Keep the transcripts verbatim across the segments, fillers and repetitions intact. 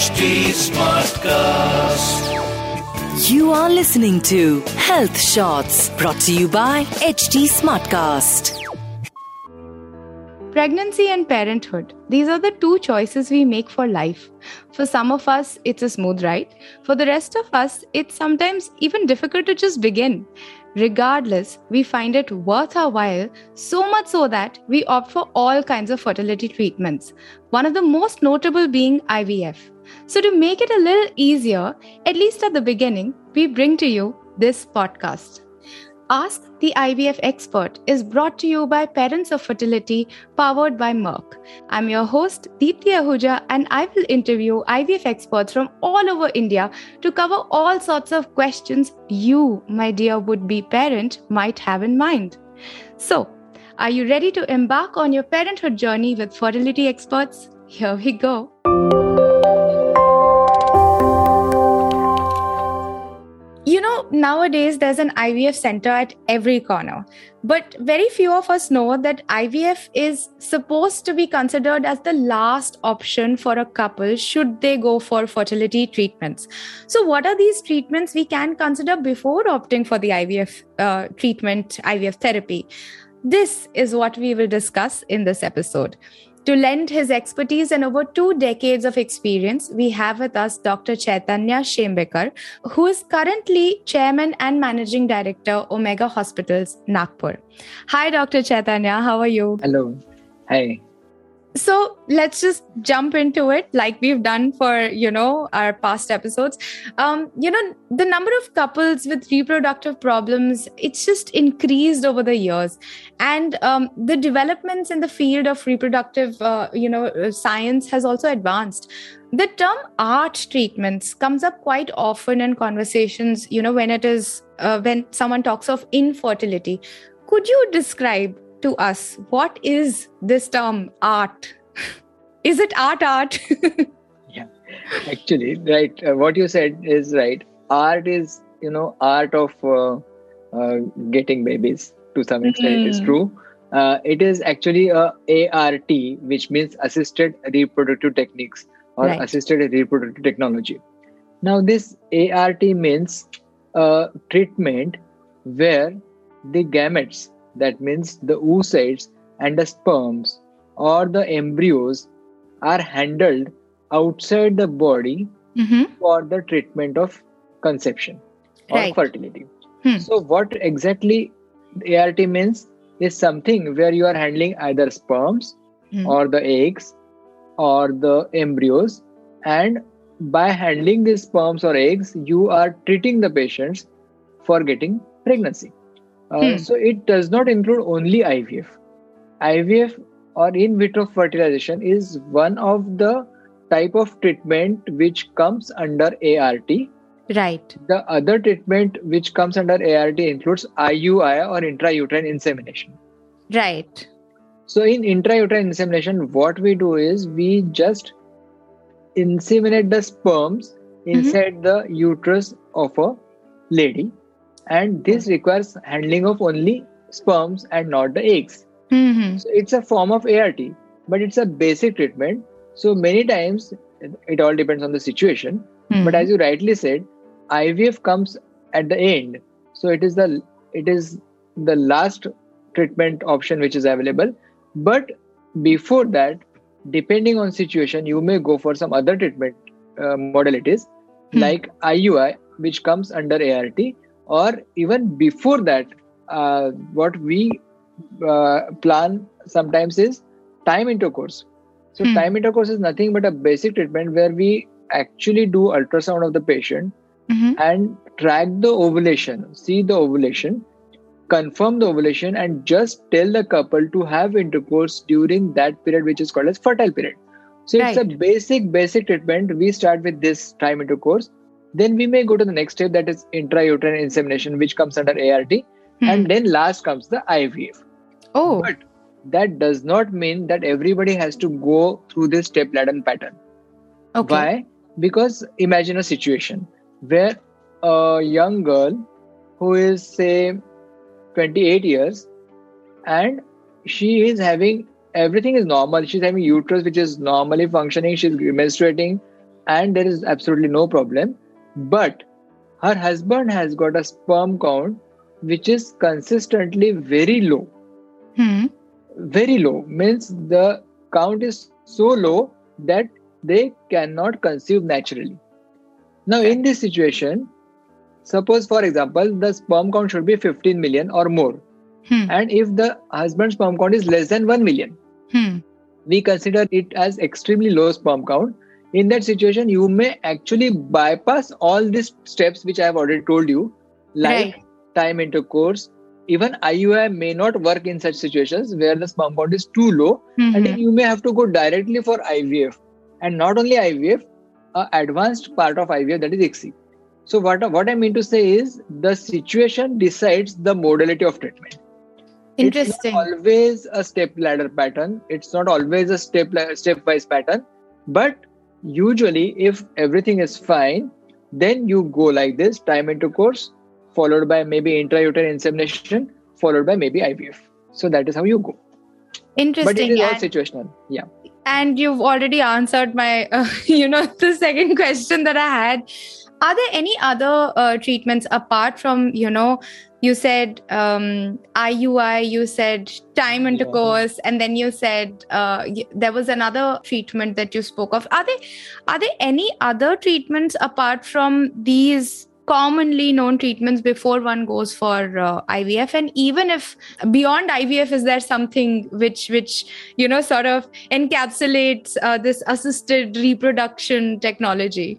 H D Smartcast. You are listening to Health Shots, brought to you by H D Smartcast. Pregnancy and parenthood. These are the two choices we make for life. For some of us, it's a smooth ride. For the rest of us, it's sometimes even difficult to just begin. Regardless, we find it worth our while, so much so that we opt for all kinds of fertility treatments, one of the most notable being I V F. So to make it a little easier, at least at the beginning, we bring to you this podcast. Ask the I V F Expert is brought to you by Parents of Fertility, powered by Merck. I'm your host, Deepti Ahuja, and I will interview I V F experts from all over India to cover all sorts of questions you, my dear would-be parent, might have in mind. So, are you ready to embark on your parenthood journey with fertility experts? Here we go. You know, nowadays there's an I V F center at every corner, but very few of us know that I V F is supposed to be considered as the last option for a couple should they go for fertility treatments. So what are these treatments we can consider before opting for the I V F uh, treatment, I V F therapy? This is what we will discuss in this episode. To lend his expertise and over two decades of experience, we have with us Doctor Chaitanya Shembekar, who is currently Chairman and Managing Director, Omega Hospitals, Nagpur. Hi, Doctor Chaitanya. How are you? Hello. Hi. So let's just jump into it like we've done for, you know, our past episodes. Um, you know, the number of couples with reproductive problems, it's just increased over the years. And um, the developments in the field of reproductive, uh, you know, science has also advanced. The term ART treatments comes up quite often in conversations, you know, when it is, uh, when someone talks of infertility. Could you describe to us, what is this term ART? Is it art art? Yeah, actually, right. Uh, what you said is right. Art is, you know, art of uh, uh, getting babies to some extent. Mm. It is true. Uh, it is actually a ART, which means assisted reproductive techniques or right. assisted reproductive technology. Now, this ART means uh, treatment where the gametes, that means the oocytes and the sperms or the embryos, are handled outside the body mm-hmm. for the treatment of conception or right. fertility. Hmm. So what exactly ART means is something where you are handling either sperms hmm. or the eggs or the embryos, and by handling these sperms or eggs, you are treating the patients for getting pregnancy. Uh, hmm. So it does not include only I V F. I V F or in vitro fertilization is one of the type of treatment which comes under ART. Right. The other treatment which comes under ART includes I U I or intrauterine insemination. Right. So in intrauterine insemination, what we do is we just inseminate the sperms inside mm-hmm. the uterus of a lady. And this requires handling of only sperms and not the eggs. Mm-hmm. So it's a form of ART, but it's a basic treatment. So many times, it all depends on the situation. Mm-hmm. But as you rightly said, I V F comes at the end. So it is the it is the last treatment option which is available. But before that, depending on situation, you may go for some other treatment uh, modalities mm-hmm. like I U I, which comes under ART. Or even before that, uh, what we uh, plan sometimes is time intercourse. So hmm. time intercourse is nothing but a basic treatment where we actually do ultrasound of the patient mm-hmm. and track the ovulation, see the ovulation, confirm the ovulation, and just tell the couple to have intercourse during that period, which is called as fertile period. So right. it's a basic, basic treatment. We start with this time intercourse. Then we may go to the next step, that is intrauterine insemination, which comes under ART. Hmm. And then last comes the I V F. Oh. But that does not mean that everybody has to go through this step ladder pattern. Okay. Why? Because imagine a situation where a young girl who is, say, twenty-eight years, and she is having, everything is normal. She's having uterus, which is normally functioning. She's menstruating. and there is absolutely no problem. But her husband has got a sperm count which is consistently very low. Hmm. Very low means the count is so low that they cannot conceive naturally. Now, in this situation, suppose, for example, the sperm count should be fifteen million or more. Hmm. And if the husband's sperm count is less than one million, hmm. we consider it as extremely low sperm count. In that situation, you may actually bypass all these steps which I have already told you, like right. time intercourse. Even I U I may not work in such situations where the sperm count is too low, mm-hmm. and then you may have to go directly for I V F. And not only I V F, an advanced part of I V F, that is I C S I. So what, what I mean to say is the situation decides the modality of treatment. Interesting. It's not always a step ladder pattern. It's not always a step stepwise pattern. But usually if everything is fine, then you go like this: time intercourse, followed by maybe intrauterine insemination, followed by maybe I V F. So that is how you go. Interesting. But it is all situational. Yeah. And you've already answered my, uh, you know, the second question that I had. Are there any other uh, treatments apart from, you know, you said um, I U I, you said time intercourse, yeah. and then you said uh, y- there was another treatment that you spoke of. Are there, are there any other treatments apart from these commonly known treatments before one goes for uh, I V F? And even if beyond I V F, is there something which, which you know, sort of encapsulates uh, this assisted reproduction technology?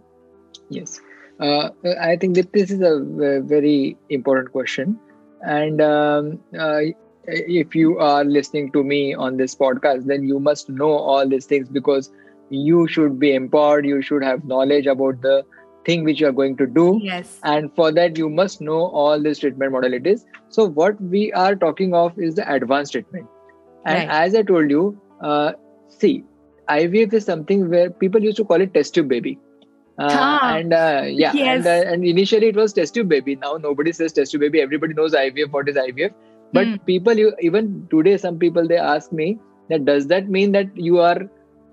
Yes. Uh, I think that this is a very important question. And um, uh, if you are listening to me on this podcast, then you must know all these things, because you should be empowered. You should have knowledge about the thing which you are going to do. Yes. And for that, you must know all these treatment modalities. So what we are talking of is the advanced treatment. And right. as I told you, uh, see, I V F is something where people used to call it test tube baby. Uh, ah, and uh, yeah, yes. and, uh, and initially it was test tube baby. Now nobody says test tube baby. Everybody knows I V F. What is I V F? But mm. people, you, even today, some people, they ask me that does that mean that you are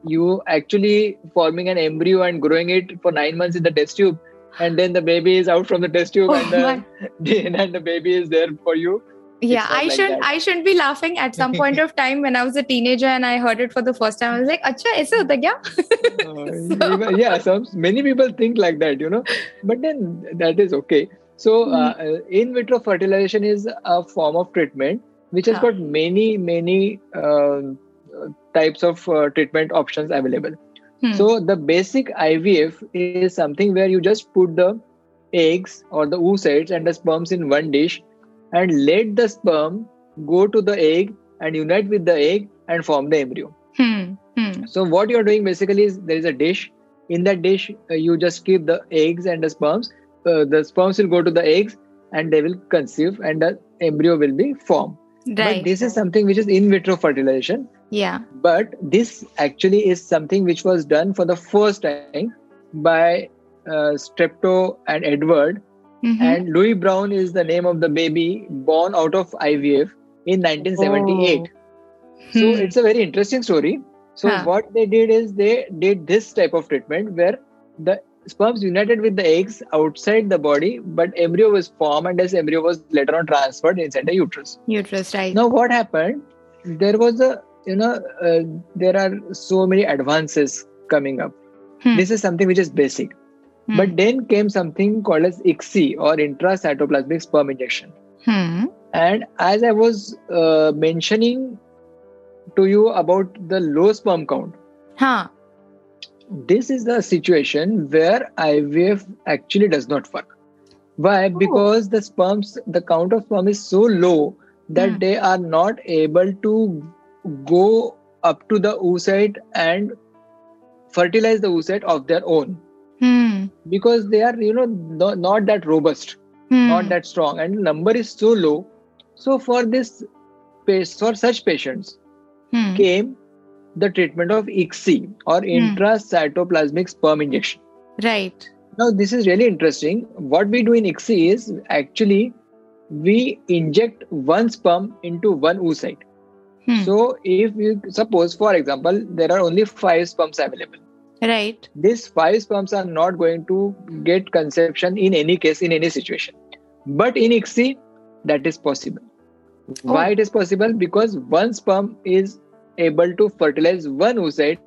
you actually forming an embryo and growing it for nine months in the test tube, and then the baby is out from the test tube, oh, and the and the baby is there for you? Yeah, I like shouldn't. That. I shouldn't be laughing. At some point of time, when I was a teenager and I heard it for the first time, I was like, "Acha, aise hota kya?" so. Yeah, some many people think like that, you know. But then that is okay. So, uh, in vitro fertilization is a form of treatment which has got many, many uh, types of uh, treatment options available. Hmm. So the basic I V F is something where you just put the eggs or the oocytes and the sperms in one dish, and let the sperm go to the egg and unite with the egg and form the embryo. Hmm. Hmm. So what you're doing basically is there is a dish. In that dish, uh, you just keep the eggs and the sperms. Uh, the sperms will go to the eggs and they will conceive and the embryo will be formed. Right. But this is something which is in vitro fertilization. Yeah. But this actually is something which was done for the first time by uh, Streptoe and Edward. Mm-hmm. And Louis Brown is the name of the baby born out of I V F in nineteen seventy-eight. Oh. So hmm. it's a very interesting story. So huh. what they did is they did this type of treatment where the sperms united with the eggs outside the body, but embryo was formed, and this embryo was later on transferred inside the uterus. Uterus, right. Now what happened? There was a, you know, uh, there are so many advances coming up. Hmm. This is something which is basic. Hmm. But then came something called as I C S I, or intracytoplasmic sperm injection. Hmm. And as I was uh, mentioning to you about the low sperm count, huh. this is the situation where I V F actually does not work. Why? Oh. Because the sperms, the count of sperm is so low that hmm. they are not able to go up to the oocyte and fertilize the oocyte of their own. Hmm. Because they are, you know, no, not that robust, hmm. not that strong, and number is so low. So for this, for such patients, hmm. came the treatment of I C S I, or intracytoplasmic sperm injection. Right. Now this is really interesting. What we do in I C S I is actually we inject one sperm into one oocyte. Hmm. So if you suppose, for example, there are only five sperms available. Right. These five sperms are not going to get conception in any case, in any situation. But in I C S I, that is possible. Oh. Why it is possible? Because one sperm is able to fertilize one oocyte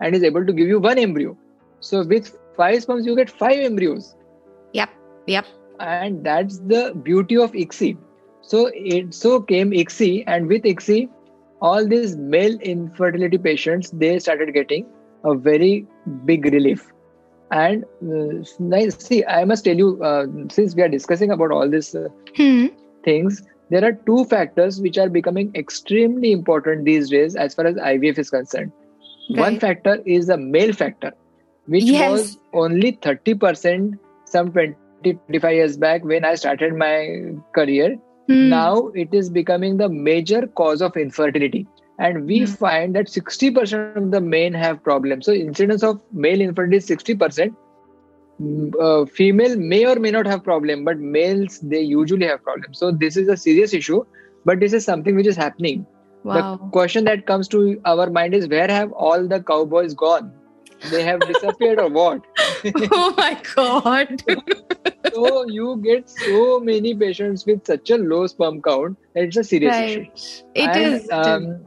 and is able to give you one embryo. So with five sperms, you get five embryos. Yep, yep. And that's the beauty of I C S I. So it so came I C S I, and with I C S I, all these male infertility patients, they started getting a very big relief. And uh, see, I must tell you, uh, since we are discussing about all these uh, hmm. things, there are two factors which are becoming extremely important these days as far as I V F is concerned. Right. One factor is the male factor, which yes. was only thirty percent some twenty to twenty-five years back when I started my career. Hmm. Now it is becoming the major cause of infertility. And we mm. find that sixty percent of the men have problems. So incidence of male infertility is sixty percent. Uh, female may or may not have problem, but males, they usually have problems. So this is a serious issue, but this is something which is happening. Wow. The question that comes to our mind is, where have all the cowboys gone? They have disappeared or what? Oh my God. So you get so many patients with such a low sperm count. It's a serious right. issue. It and, is. Um,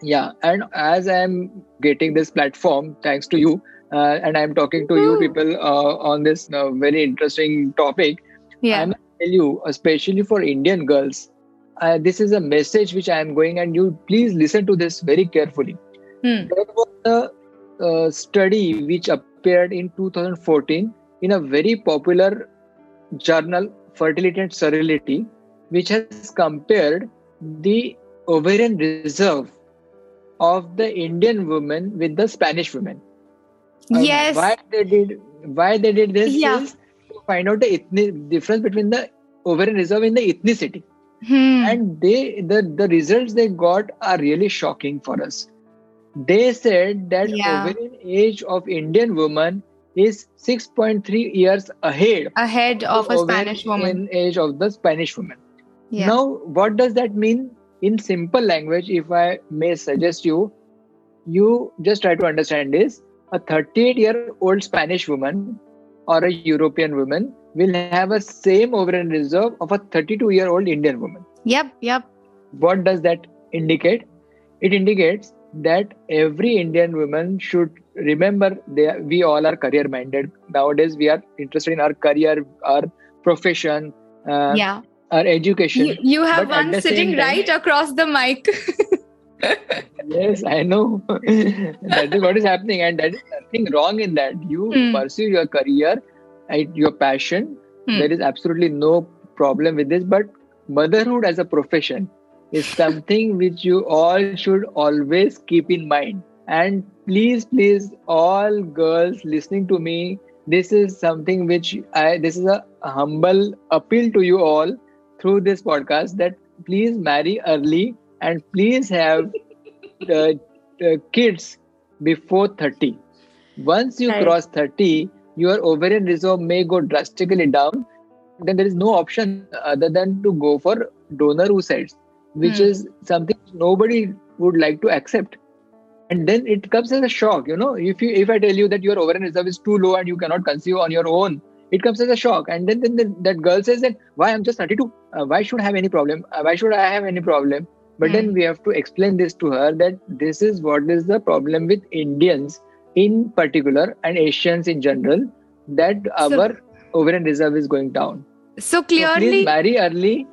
Yeah, and as I'm getting this platform, thanks to you, uh, and I'm talking to you people uh, on this uh, very interesting topic, yeah. I'm going to tell you, especially for Indian girls, uh, this is a message which I'm going, and you please listen to this very carefully. Hmm. There was a uh, study which appeared in two thousand fourteen in a very popular journal, Fertility and Sterility, which has compared the ovarian reserve of the Indian women with the Spanish women. Uh, yes. Why they did why they did this yeah. is to find out the ethnic difference between the ovarian reserve and the ethnicity. Hmm. And they the, the results they got are really shocking for us. They said that yeah. ovarian age of Indian woman is six point three years ahead. Ahead of, of a Spanish woman. Age of the Spanish woman. Yeah. Now, what does that mean? In simple language, if I may suggest you, you just try to understand this. A thirty-eight-year-old Spanish woman or a European woman will have a same ovarian reserve of a thirty-two-year-old Indian woman. Yep, yep. What does that indicate? It indicates that every Indian woman should remember they are, we all are career-minded. Nowadays, we are interested in our career, our profession. Uh, yeah. Our education. You, you have but one sitting time, right across the mic. Yes, I know. That is what is happening, and there is nothing wrong in that. You mm. pursue your career, your passion. Mm. There is absolutely no problem with this. But motherhood as a profession is something which you all should always keep in mind. And please, please, all girls listening to me, this is something which I. This is a humble appeal to you all. Through this podcast, that please marry early and please have uh, uh, kids before thirty. Once you right. cross thirty, your ovarian reserve may go drastically down. Then there is no option other than to go for donor oocytes, which hmm. is something nobody would like to accept. And then it comes as a shock, you know. If you, if I tell you that your ovarian reserve is too low and you cannot conceive on your own, it comes as a shock. And then, then the, that girl says that, why I'm just thirty-two? Uh, why should I have any problem? Uh, why should I have any problem? But mm. then we have to explain this to her that this is what is the problem with Indians in particular and Asians in general, that so, our ovarian reserve is going down. So clearly... So please marry early.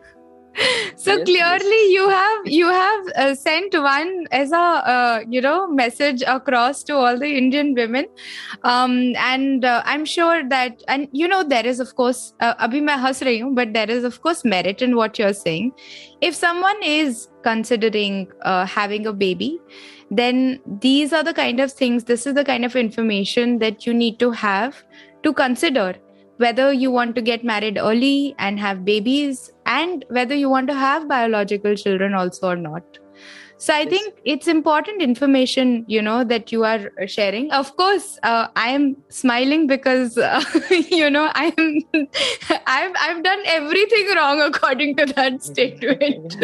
So yes, clearly yes. you have you have uh, sent one as a uh, you know message across to all the Indian women, um, and uh, I'm sure that, and you know, there is of course uh, abhi main has rahi hu, but there is of course merit in what you're saying. If someone is considering uh, having a baby, then these are the kind of things, this is the kind of information that you need to have to consider. Whether you want to get married early and have babies, and whether you want to have biological children also or not. So I yes. think it's important information, you know, that you are sharing. Of course, uh, I am smiling because, uh, you know, I'm, I've, I've done everything wrong according to that statement.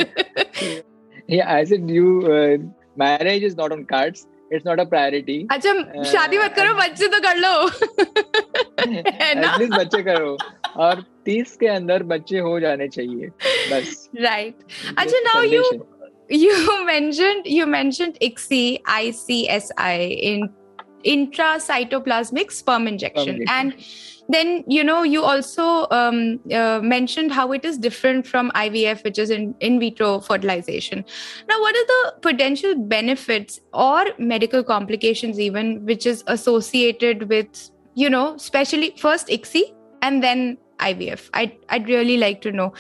Yeah, I said you, uh, marriage is not on cards. it's not a priority. अच्छा शादी मत करो, बच्चे तो कर लो. At least बच्चे करो. और तीस के अंदर बच्चे हो जाने चाहिए बस. Right. अच्छा now you you mentioned you mentioned I C S I, I C S I in intracytoplasmic sperm injection. And then, you know, you also um, uh, mentioned how it is different from I V F, which is in, in vitro fertilization. Now, what are the potential benefits or medical complications even, which is associated with, you know, especially first I C S I and then I V F? I'd, I'd really like to know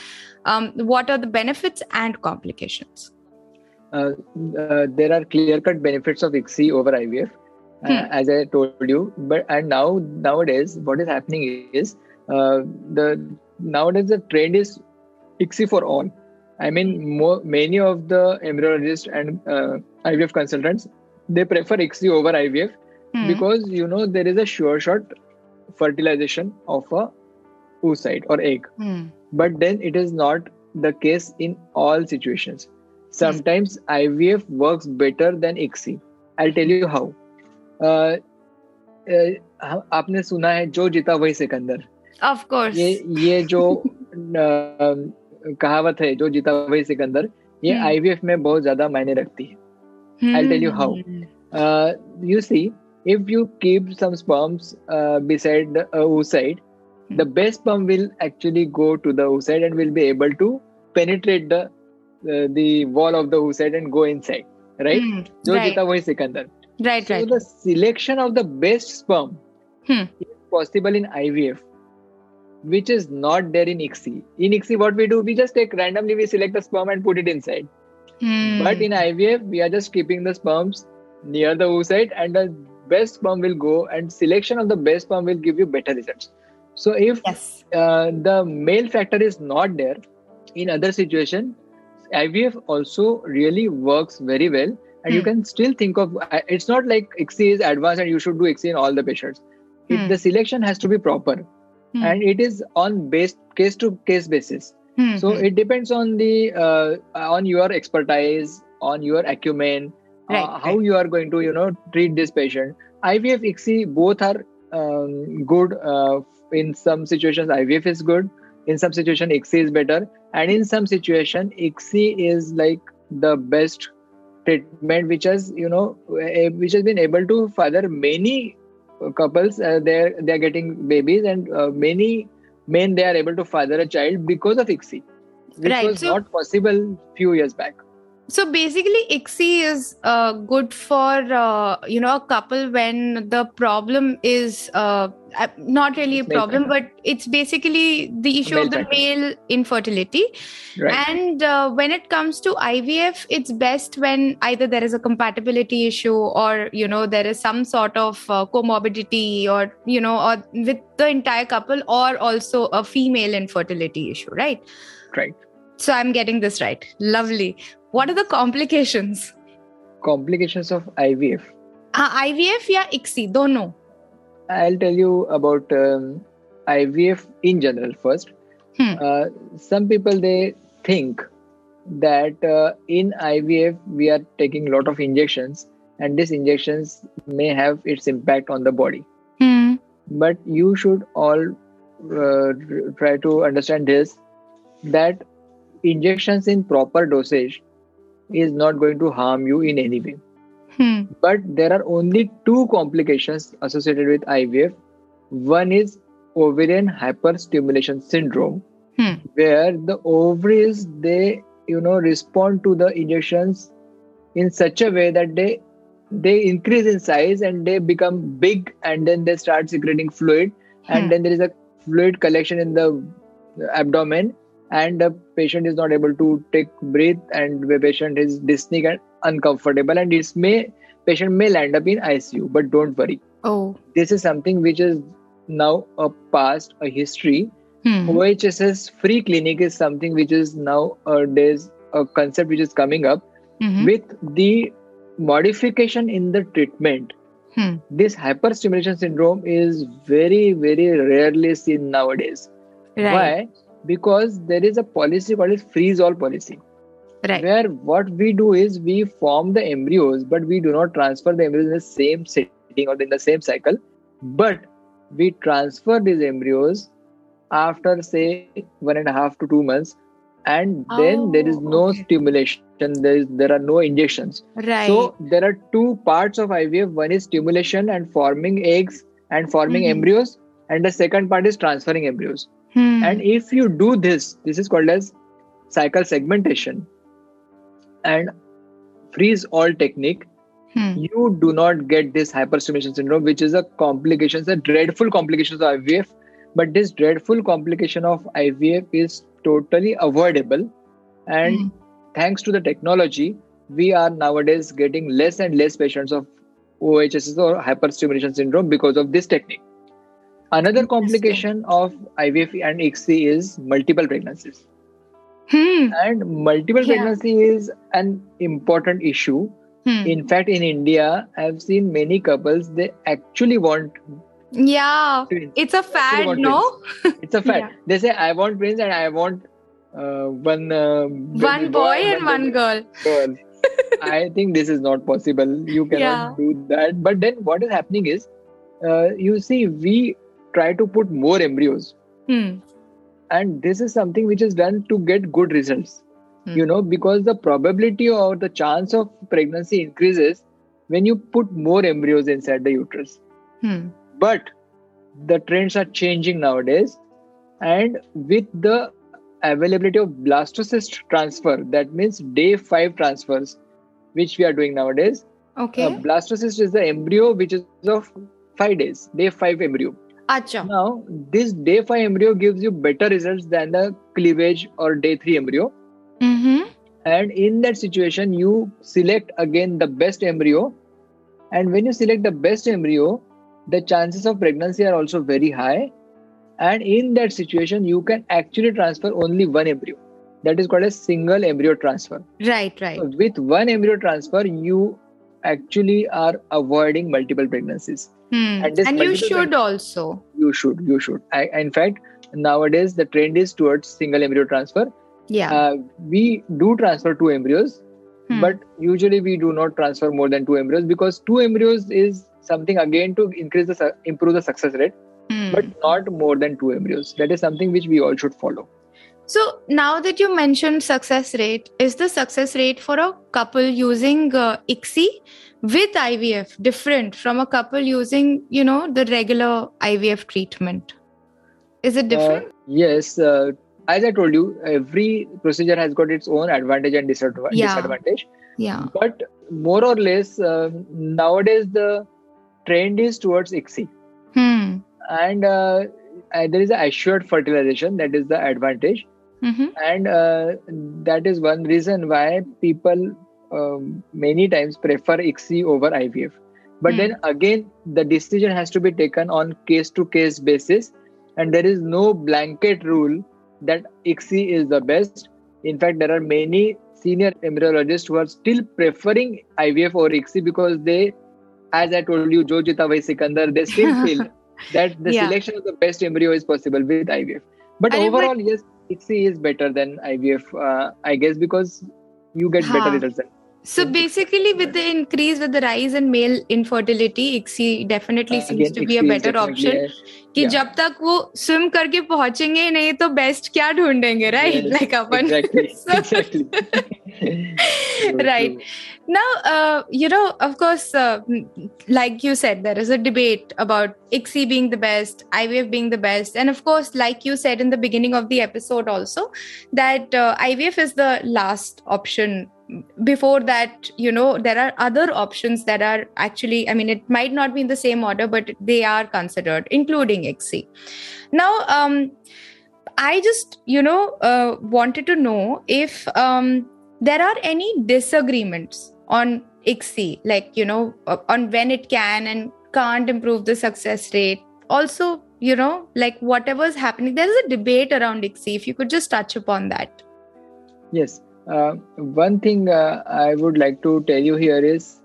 um, what are the benefits and complications? Uh, uh, there are clear-cut benefits of I C S I over I V F. Hmm. Uh, as I told you, but and now nowadays what is happening is uh, the nowadays the trend is I C S I for all. I mean, more, many of the embryologists and uh, I V F consultants, they prefer I C S I over I V F hmm. because, you know, there is a sure shot fertilization of a oocyte or egg. Hmm. But then it is not the case in all situations. Sometimes hmm. I V F works better than I C S I. I'll tell you how. Uh, uh, आपने सुना है जो जीता वही Sikandar. Of course. ये ये जो uh, कहावत है जो जीता वही सिकंदर, ये I V F hmm. में बहुत ज्यादा मायने रखती है. hmm. I'll tell you how. Uh, you see, if you keep some sperms uh, beside the uh, oocyte, hmm. the best sperm will actually go to the oocyte and will be able to penetrate the uh, the wall of the oocyte and go inside. Right? Hmm. जो right. जीता वही Sikandar. Right, so right. The selection of the best sperm hmm. is possible in I V F, which is not there in I C S I. In I C S I, what we do, we just take randomly, we select the sperm and put it inside. Hmm. But in I V F, we are just keeping the sperms near the oocyte, and the best sperm will go, and selection of the best sperm will give you better results. So if yes. uh, the male factor is not there, in other situation, I V F also really works very well. And hmm. you can still think of, it's not like I C S I is advanced and you should do I C S I in all the patients. It, hmm. the selection has to be proper. Hmm. And it is on base, case-to-case basis. Hmm. So hmm. it depends on the uh, on your expertise, on your acumen, right. uh, how right. you are going to, you know, treat this patient. I V F, I C S I, both are um, good. Uh, in some situations, I V F is good. In some situations, I C S I is better. And in some situations, I C S I is like the best treatment, which has, you know, which has been able to father many couples. Uh, they're they're getting babies, and uh, many men, they are able to father a child because of I C S I, which right. was so, not possible few years back. So basically, I C S I is uh, good for uh, you know, a couple when the problem is uh, not really a problem, but it's basically the issue of the male infertility. Right. And uh, when it comes to I V F, it's best when either there is a compatibility issue, or, you know, there is some sort of uh, comorbidity, or, you know, or with the entire couple, or also a female infertility issue, right? Right. So I'm getting this right. Lovely. What are the complications? Complications of I V F? Uh, I V F or I C S I, dono. I'll tell you about um, I V F in general first. Hmm. Uh, some people, they think that uh, in I V F, we are taking a lot of injections, and these injections may have its impact on the body. Hmm. But you should all uh, try to understand this, that injections in proper dosage is not going to harm you in any way. Hmm. But there are only two complications associated with I V F. One is ovarian hyperstimulation syndrome, hmm. where the ovaries, they, you know, respond to the injections in such a way that they they increase in size, and they become big, and then they start secreting fluid, hmm. and then there is a fluid collection in the abdomen, and the patient is not able to take breath, and the patient is dyspneic and uncomfortable, and it may patient may land up in I C U. But don't worry. Oh, this is something which is now a past, a history. Hmm. O H S S free clinic is something which is now uh, there's a concept which is coming up mm-hmm. with the modification in the treatment. Hmm. This hyperstimulation syndrome is very, very rarely seen nowadays. Right. Why? Because there is a policy called freeze all policy. Right. Where what we do is we form the embryos, but we do not transfer the embryos in the same setting or in the same cycle. But we transfer these embryos after, say, one and a half to two months. And oh, then there is no okay. stimulation. There, is, there are no injections. Right. So there are two parts of I V F. One is stimulation and forming eggs and forming mm-hmm. embryos. And the second part is transferring embryos. Hmm. And if you do this, this is called as cycle segmentation. And freeze all technique, hmm. you do not get this hyperstimulation syndrome, which is a complication, a dreadful complication of I V F. But this dreadful complication of I V F is totally avoidable. And hmm. thanks to the technology, we are nowadays getting less and less patients of O H S S or hyperstimulation syndrome because of this technique. Another complication of I V F and I C S I is multiple pregnancies. Hmm. And multiple yeah. pregnancy is an important issue. Hmm. In fact, in India, I've seen many couples, they actually want Yeah, twins. It's a fad, no? It's a fad. Yeah. They say, I want twins and I want uh, one... Uh, one boy, boy and one girl. girl. I think this is not possible. You cannot yeah. do that. But then what is happening is, uh, you see, we try to put more embryos. Hmm. And this is something which is done to get good results, hmm. you know, because the probability or the chance of pregnancy increases when you put more embryos inside the uterus. Hmm. But the trends are changing nowadays. And with the availability of blastocyst transfer, that means day five transfers, which we are doing nowadays. Okay. Uh, blastocyst is the embryo, which is of five days, day five embryo. Achha. Now, this day five embryo gives you better results than the cleavage or day three embryo. Mm-hmm. And in that situation, you select again the best embryo. And when you select the best embryo, the chances of pregnancy are also very high. And in that situation, you can actually transfer only one embryo. That is called a single embryo transfer. Right, right. So with one embryo transfer, you actually are avoiding multiple pregnancies. Hmm. And, and you should also. You should, you should. I, in fact, nowadays the trend is towards single embryo transfer. Yeah. Uh, we do transfer two embryos, hmm. but usually we do not transfer more than two embryos because two embryos is something again to increase the su- improve the success rate, hmm. but not more than two embryos. That is something which we all should follow. So now that you mentioned success rate, is the success rate for a couple using uh, I C S I with I V F different from a couple using, you know, the regular I V F treatment? Is it different? Uh, yes. Uh, as I told you, every procedure has got its own advantage and disadva- yeah. disadvantage. Yeah. But more or less, uh, nowadays the trend is towards I C S I. Hmm. And uh, there is an assured fertilization. That is the advantage. Mm-hmm. And uh, that is one reason why people um, many times prefer I C S I over I V F. But mm. then again, the decision has to be taken on case-to-case basis. And there is no blanket rule that I C S I is the best. In fact, there are many senior embryologists who are still preferring I V F or I C S I because they, as I told you, Jo Jita Vai Sikandar, they still feel that the yeah. selection of the best embryo is possible with I V F. But I overall, would... yes, I C S I is better than I V F, uh, I guess, because you get huh. better results. So basically, with the increase, with the rise in male infertility, I C S I definitely uh, seems again, to be I C S I a better option. Yes. Ki yeah. jab tak wo swim karke pahunchenge nahi to best kya dhoondenge, right? Yes, like apan. Exactly. So, exactly. Right. Now, uh, you know, of course, uh, like you said, there is a debate about I C S I being the best, I V F being the best. And of course, like you said in the beginning of the episode also, that uh, I V F is the last option. Before that, you know, there are other options that are actually, I mean, it might not be in the same order, but they are considered, including I C S I. Now, um, I just, you know, uh, wanted to know if um, there are any disagreements on I C S I, like, you know, on when it can and can't improve the success rate. Also, you know, like whatever's happening, there's a debate around I C S I. If you could just touch upon that. Yes. Uh, one thing uh, I would like to tell you here is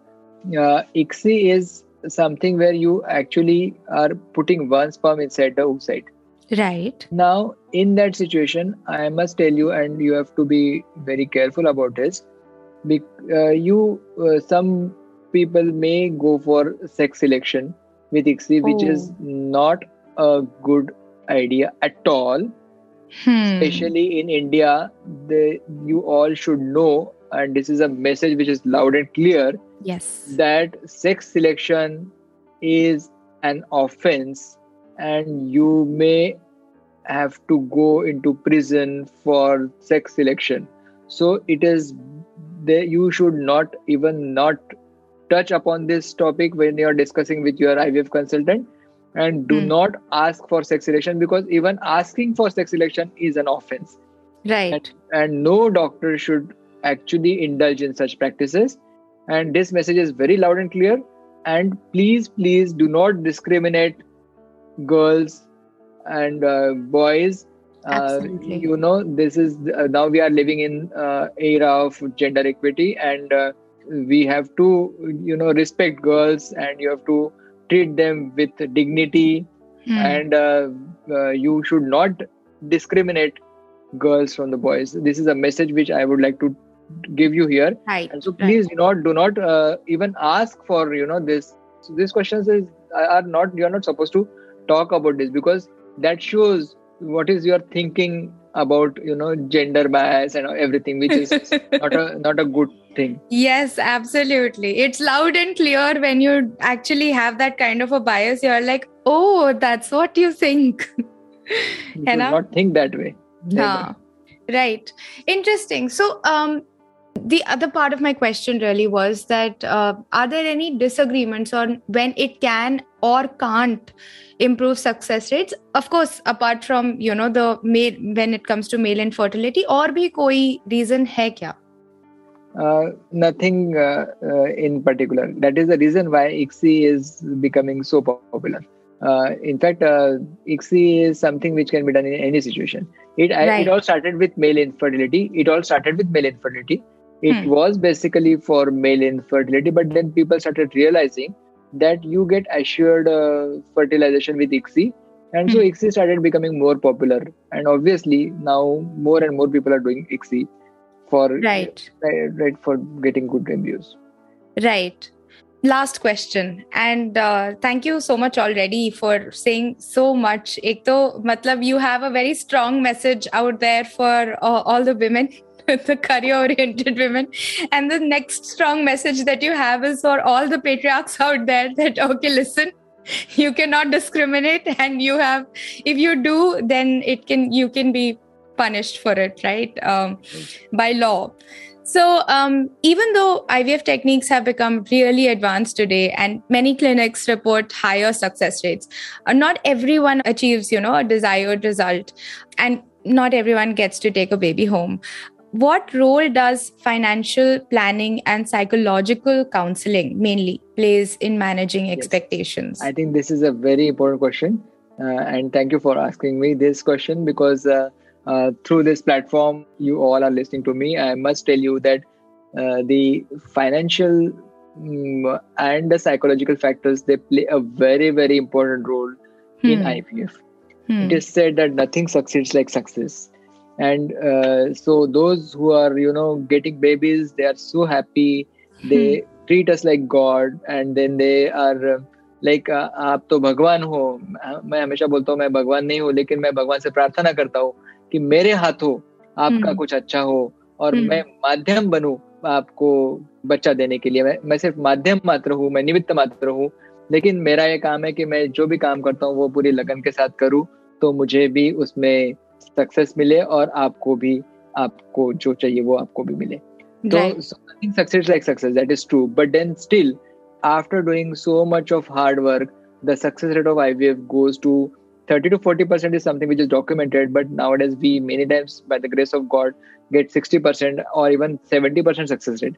uh, I C S I is something where you actually are putting one sperm inside the oocyte. Right. Now, in that situation, I must tell you, and you have to be very careful about this, be, uh, you, uh, some people may go for sex selection with I C S I, oh. which is not a good idea at all. Hmm. Especially in India, the, you all should know, and this is a message which is loud and clear, yes, that sex selection is an offense and you may have to go into prison for sex selection. So it is there, you should not even not touch upon this topic when you are discussing with your I V F consultant, and do mm. not ask for sex selection, because even asking for sex selection is an offense. Right. And, and no doctor should actually indulge in such practices. And this message is very loud and clear. And please, please do not discriminate girls and uh, boys. Absolutely. Uh, you know, this is uh, now we are living in uh, era of gender equity, and uh, we have to, you know, respect girls, and you have to treat them with dignity, mm. and uh, uh, you should not discriminate girls from the boys. This is a message which I would like to give you here. Right. And so please right. do not do not uh, even ask for, you know, this. So these questions is, are not, you are not supposed to talk about this, because that shows what is your thinking about, you know, gender bias and everything, which is not a not a good thing. Yes, absolutely. It's loud and clear when you actually have that kind of a bias. You're like, oh, that's what you think. You should not think that way. No. Right. Interesting. So um, the other part of my question really was that uh, are there any disagreements on when it can or can't improve success rates? Of course, apart from, you know, the male, when it comes to male infertility, or bhi koi reason hai kya? Uh, nothing uh, uh, in particular. That is the reason why I C S I is becoming so popular. Uh, in fact, uh, I C S I is something which can be done in any situation. It, right. it all started with male infertility. It all started with male infertility. It hmm. was basically for male infertility, but then people started realizing that you get assured uh, fertilization with I C S I. And hmm. so I C S I started becoming more popular. And obviously now more and more people are doing I C S I for, right. Uh, right, for getting good reviews. Right. Last question, and uh, thank you so much already for saying so much. Ek toh, matlab, you have a very strong message out there for uh, all the women, the career-oriented women, and the next strong message that you have is for all the patriarchs out there that, okay, listen, you cannot discriminate, and you have, if you do, then it can, you can be punished for it, right? Um, by law. So um, even though I V F techniques have become really advanced today and many clinics report higher success rates, not everyone achieves, you know, a desired result, and not everyone gets to take a baby home. What role does financial planning and psychological counseling mainly plays in managing yes. expectations? I think this is a very important question. Uh, and thank you for asking me this question, because... Uh, Uh, through this platform, you all are listening to me. I must tell you that uh, the financial um, and the psychological factors, they play a very, very important role hmm. in I V F. Hmm. It is said that nothing succeeds like success. And uh, so those who are, you know, getting babies, they are so happy. Hmm. They treat us like God, and then they are... Uh, like uh, आप तो भगवान हो. मैं हमेशा बोलता हूँ मैं भगवान नहीं हूँ, लेकिन मैं भगवान से प्रार्थना करता हूँ कि मेरे हाथों आपका hmm. कुछ अच्छा हो और hmm. मैं माध्यम बनूं आपको बच्चा देने के लिए. मैं मैं सिर्फ माध्यम मात्र हूँ, मैं निमित्त मात्र हूँ, लेकिन मेरा ये काम है कि मैं जो भी काम करता हूँ वो पूरी लगन के साथ करूँ, तो मुझे भी उसमें सक्सेस मिले और आपको भी, आपको जो चाहिए वो आपको भी मिले. तो success like success, that is true, but then still after doing so much of hard work, the success rate of I V F goes to thirty to forty percent is something which is documented. But nowadays, we many times, by the grace of God, get sixty percent or even seventy percent success rate.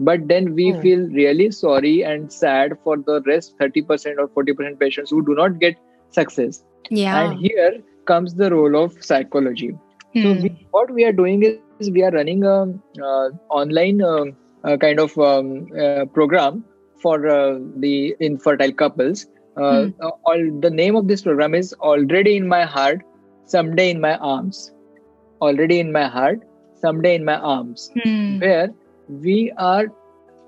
But then we hmm. feel really sorry and sad for the rest thirty percent or forty percent patients who do not get success. Yeah. And here comes the role of psychology. Hmm. So we, what we are doing is we are running an uh, online uh, uh, kind of um, uh, program for uh, the infertile couples. Uh, mm. uh, all, the name of this program is Already in My Heart, Someday in My Arms, Already in My Heart, Someday in My Arms, hmm. where we are,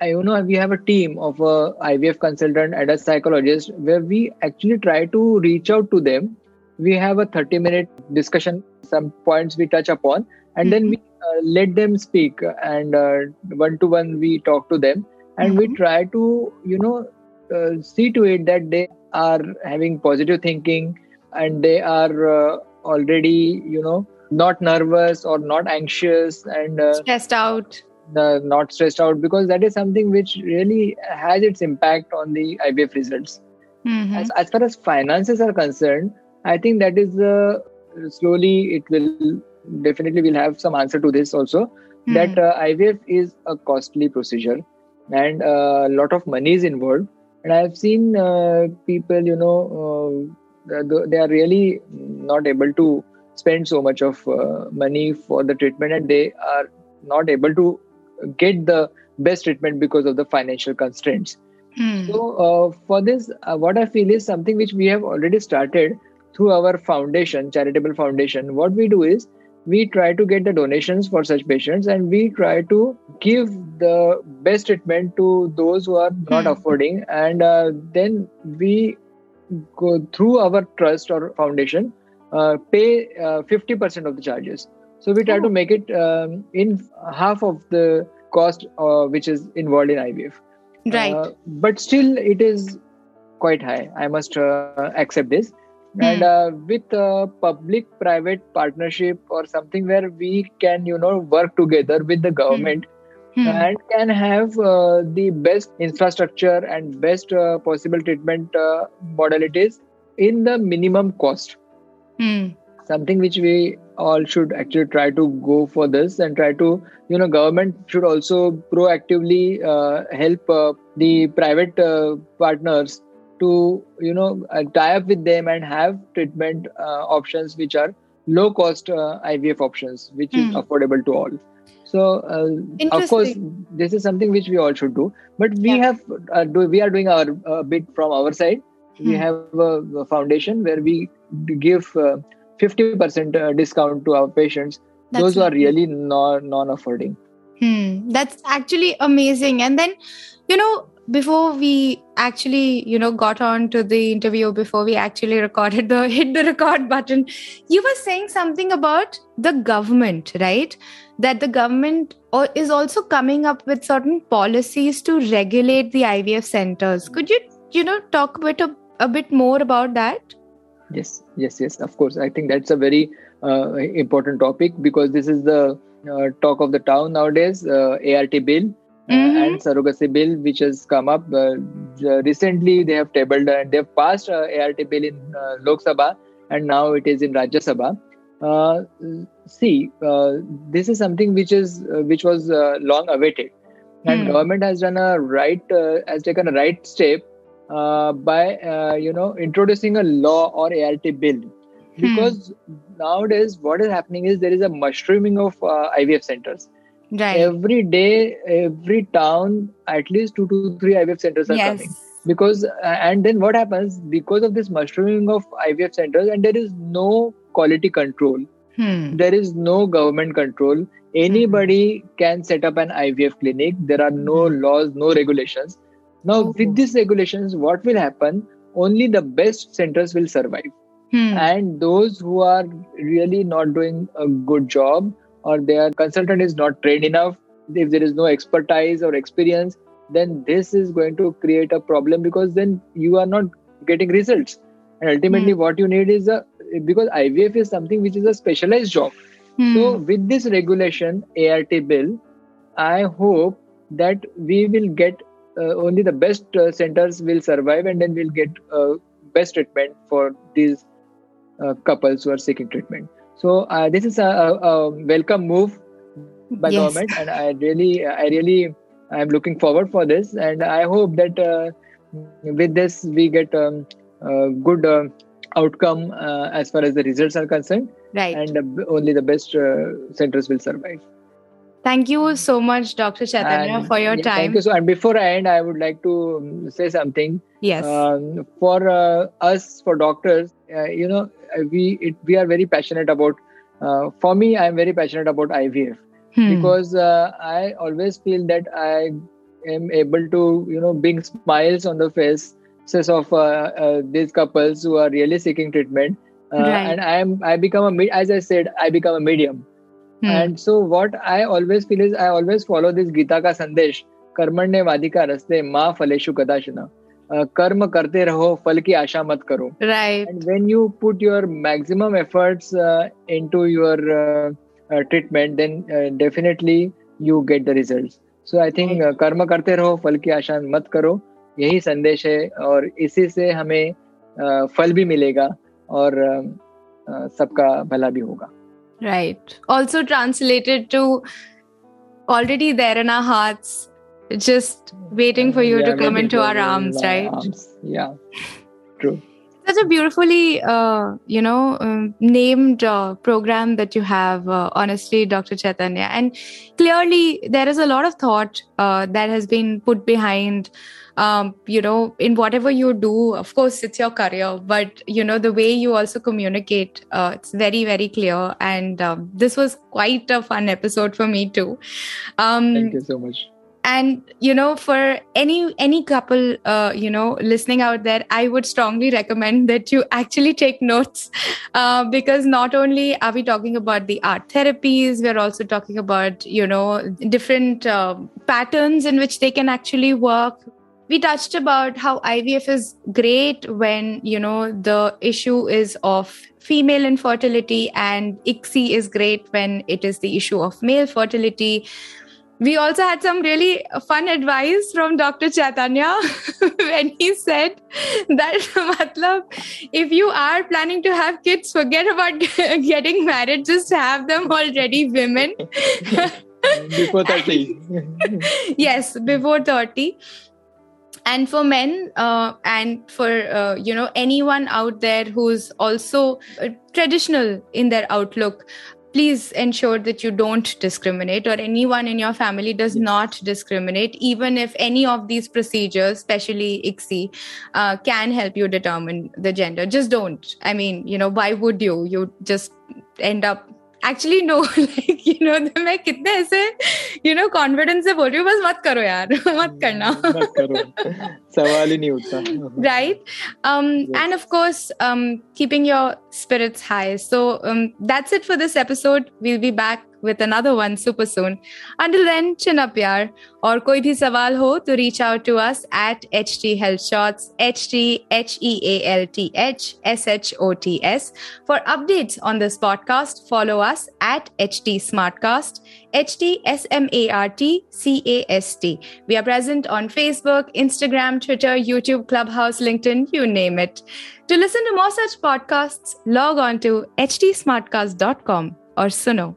you know, we have a team of a I V F consultant and a psychologist where we actually try to reach out to them. We have a thirty minute discussion, some points we touch upon, and mm-hmm. then we uh, let them speak, and uh, one-to-one we talk to them, and mm-hmm. we try to, you know, uh, see to it that they are having positive thinking and they are uh, already, you know, not nervous or not anxious and uh, stressed out. Uh, not stressed out, because that is something which really has its impact on the I V F results. Mm-hmm. As, as far as finances are concerned, I think that is uh, slowly it will definitely will have some answer to this also, mm-hmm. that uh, I V F is a costly procedure and a uh, lot of money is involved. And I've seen uh, people, you know, uh, they are really not able to spend so much of uh, money for the treatment, and they are not able to get the best treatment because of the financial constraints. Hmm. So uh, for this, uh, what I feel is something which we have already started through our foundation, charitable foundation. What we do is we try to get the donations for such patients, and we try to give the best treatment to those who are not hmm. affording. And uh, then we go through our trust or foundation, uh, pay uh, fifty percent of the charges. So we try oh. to make it um, in half of the cost uh, which is involved in I V F. Right. Uh, but still it is quite high. I must uh, accept this. Mm. And uh, with a public-private partnership or something where we can, you know, work together with the government mm. and can have uh, the best infrastructure and best uh, possible treatment uh, modalities in the minimum cost. Mm. Something which we all should actually try to go for this, and try to, you know, government should also proactively uh, help uh, the private uh, partners to, you know, uh, tie up with them and have treatment uh, options which are low cost uh, I V F options, which mm. is affordable to all. So, uh, of course, this is something which we all should do. But we yeah. have uh, do, we are doing our uh, bit from our side. Mm. We have a, a foundation where we give Uh, fifty percent uh, discount to our patients, that's those who are really non, non-affording. Hmm, that's actually amazing. And then, you know, before we actually, you know, got on to the interview, before we actually recorded the, hit the record button, you were saying something about the government, right? That the government is also coming up with certain policies to regulate the I V F centers. Could you, you know, talk a bit, a, a bit more about that? Yes, yes, yes, of course. I think that's a very uh, important topic, because this is the uh, talk of the town nowadays, uh, A R T Bill mm-hmm. uh, and Surrogacy Bill, which has come up. Uh, recently, they have tabled and uh, they have passed uh, A R T Bill in uh, Lok Sabha, and now it is in Rajya Sabha. Uh, see, uh, this is something which is uh, which was uh, long awaited, and mm. government has done a right uh, has taken a right step Uh, by, uh, you know, introducing a law or A R T bill. Because hmm. nowadays what is happening is there is a mushrooming of uh, I V F centers. Right. Every day, every town, at least two to three I V F centers are yes. coming. Because, uh, and then what happens, because of this mushrooming of I V F centers, and there is no quality control. Hmm. There is no government control. Anybody hmm. can set up an I V F clinic. There are no hmm. laws, no regulations. Now, oh. with these regulations, what will happen? Only the best centers will survive. Hmm. And those who are really not doing a good job, or their consultant is not trained enough, if there is no expertise or experience, then this is going to create a problem, because then you are not getting results. And ultimately, hmm. what you need is a, because I V F is something which is a specialized job. Hmm. So with this regulation, A R T bill, I hope that we will get Uh, only the best uh, centers will survive, and then we'll get uh, best treatment for these uh, couples who are seeking treatment. So uh, this is a, a welcome move by yes. government, and I really, I really, I'm looking forward for this, and I hope that uh, with this we get um, a good uh, outcome uh, as far as the results are concerned. Right. And uh, only the best uh, centers will survive. Thank you so much, Doctor Chaitanya, and for your yeah, time. Thank you. So, and before I end, I would like to say something. Yes. Um, for uh, us, for doctors, uh, you know, we it, we are very passionate about, uh, for me, I am very passionate about I V F hmm. because uh, I always feel that I am able to, you know, bring smiles on the faces of uh, uh, these couples who are really seeking treatment. Uh, right. And I am, I become a, as I said, I become a medium. Hmm. And so what I always feel is I always follow this Gita ka sandesh, karmanye vadika raste ma phaleshu kadashana. Uh, karma karte raho, phal ki aasha mat karo. Right. And when you put your maximum efforts uh, into your uh, uh, treatment, then uh, definitely you get the results. So I think uh, karma karte raho, phal ki aasha mat karo. Yahi sandesh hai aur isi se hame uh, phal bhi milega aur uh, uh, sabka bhala bhi hoga. Right. Also translated to already there in our hearts. Just waiting for you yeah, to come into our arms, in right? Arms. Yeah, true. Such a beautifully, uh, you know, um, named uh, program that you have, uh, honestly, Doctor Chaitanya. And clearly, there is a lot of thought uh, that has been put behind, um, you know, in whatever you do. Of course, it's your career, but, you know, the way you also communicate, uh, it's very, very clear. And um, this was quite a fun episode for me too. Um, Thank you so much. And, you know, for any any couple, uh, you know, listening out there, I would strongly recommend that you actually take notes uh, because not only are we talking about the art therapies, we're also talking about, you know, different uh, patterns in which they can actually work. We touched about how I V F is great when, you know, the issue is of female infertility, and I C S I is great when it is the issue of male fertility. We also had some really fun advice from Doctor Chaitanya when he said that matlab, if you are planning to have kids, forget about getting married, just have them already, women. Before thirty. Yes, before thirty. And for men uh, and for, uh, you know, anyone out there who's also traditional in their outlook, please ensure that you don't discriminate, or anyone in your family does yes. not discriminate, even if any of these procedures, especially I C S I, uh, can help you determine the gender. Just don't. I mean, you know, why would you? You just end up... Actually, no. Like, you know, मैं कितने ऐसे, you know, confidence से बोल रही हूँ, बस मत करो यार, मत करना. मत करो. सवाल ही नहीं उठता. Right? Um, yes. And of course, um, keeping your spirits high. So um, that's it for this episode. We'll be back with another one super soon. Until then, chin up, yaar. Aur koi bhi sawal ho, to reach out to us at H D Health Shots, H D H E A L T H S H O T S. For updates on this podcast, follow us at H D Smartcast, H D S M A R T C A S T. We are present on Facebook, Instagram, Twitter, YouTube, Clubhouse, LinkedIn, you name it. To listen to more such podcasts, log on to h d smartcast dot com or suno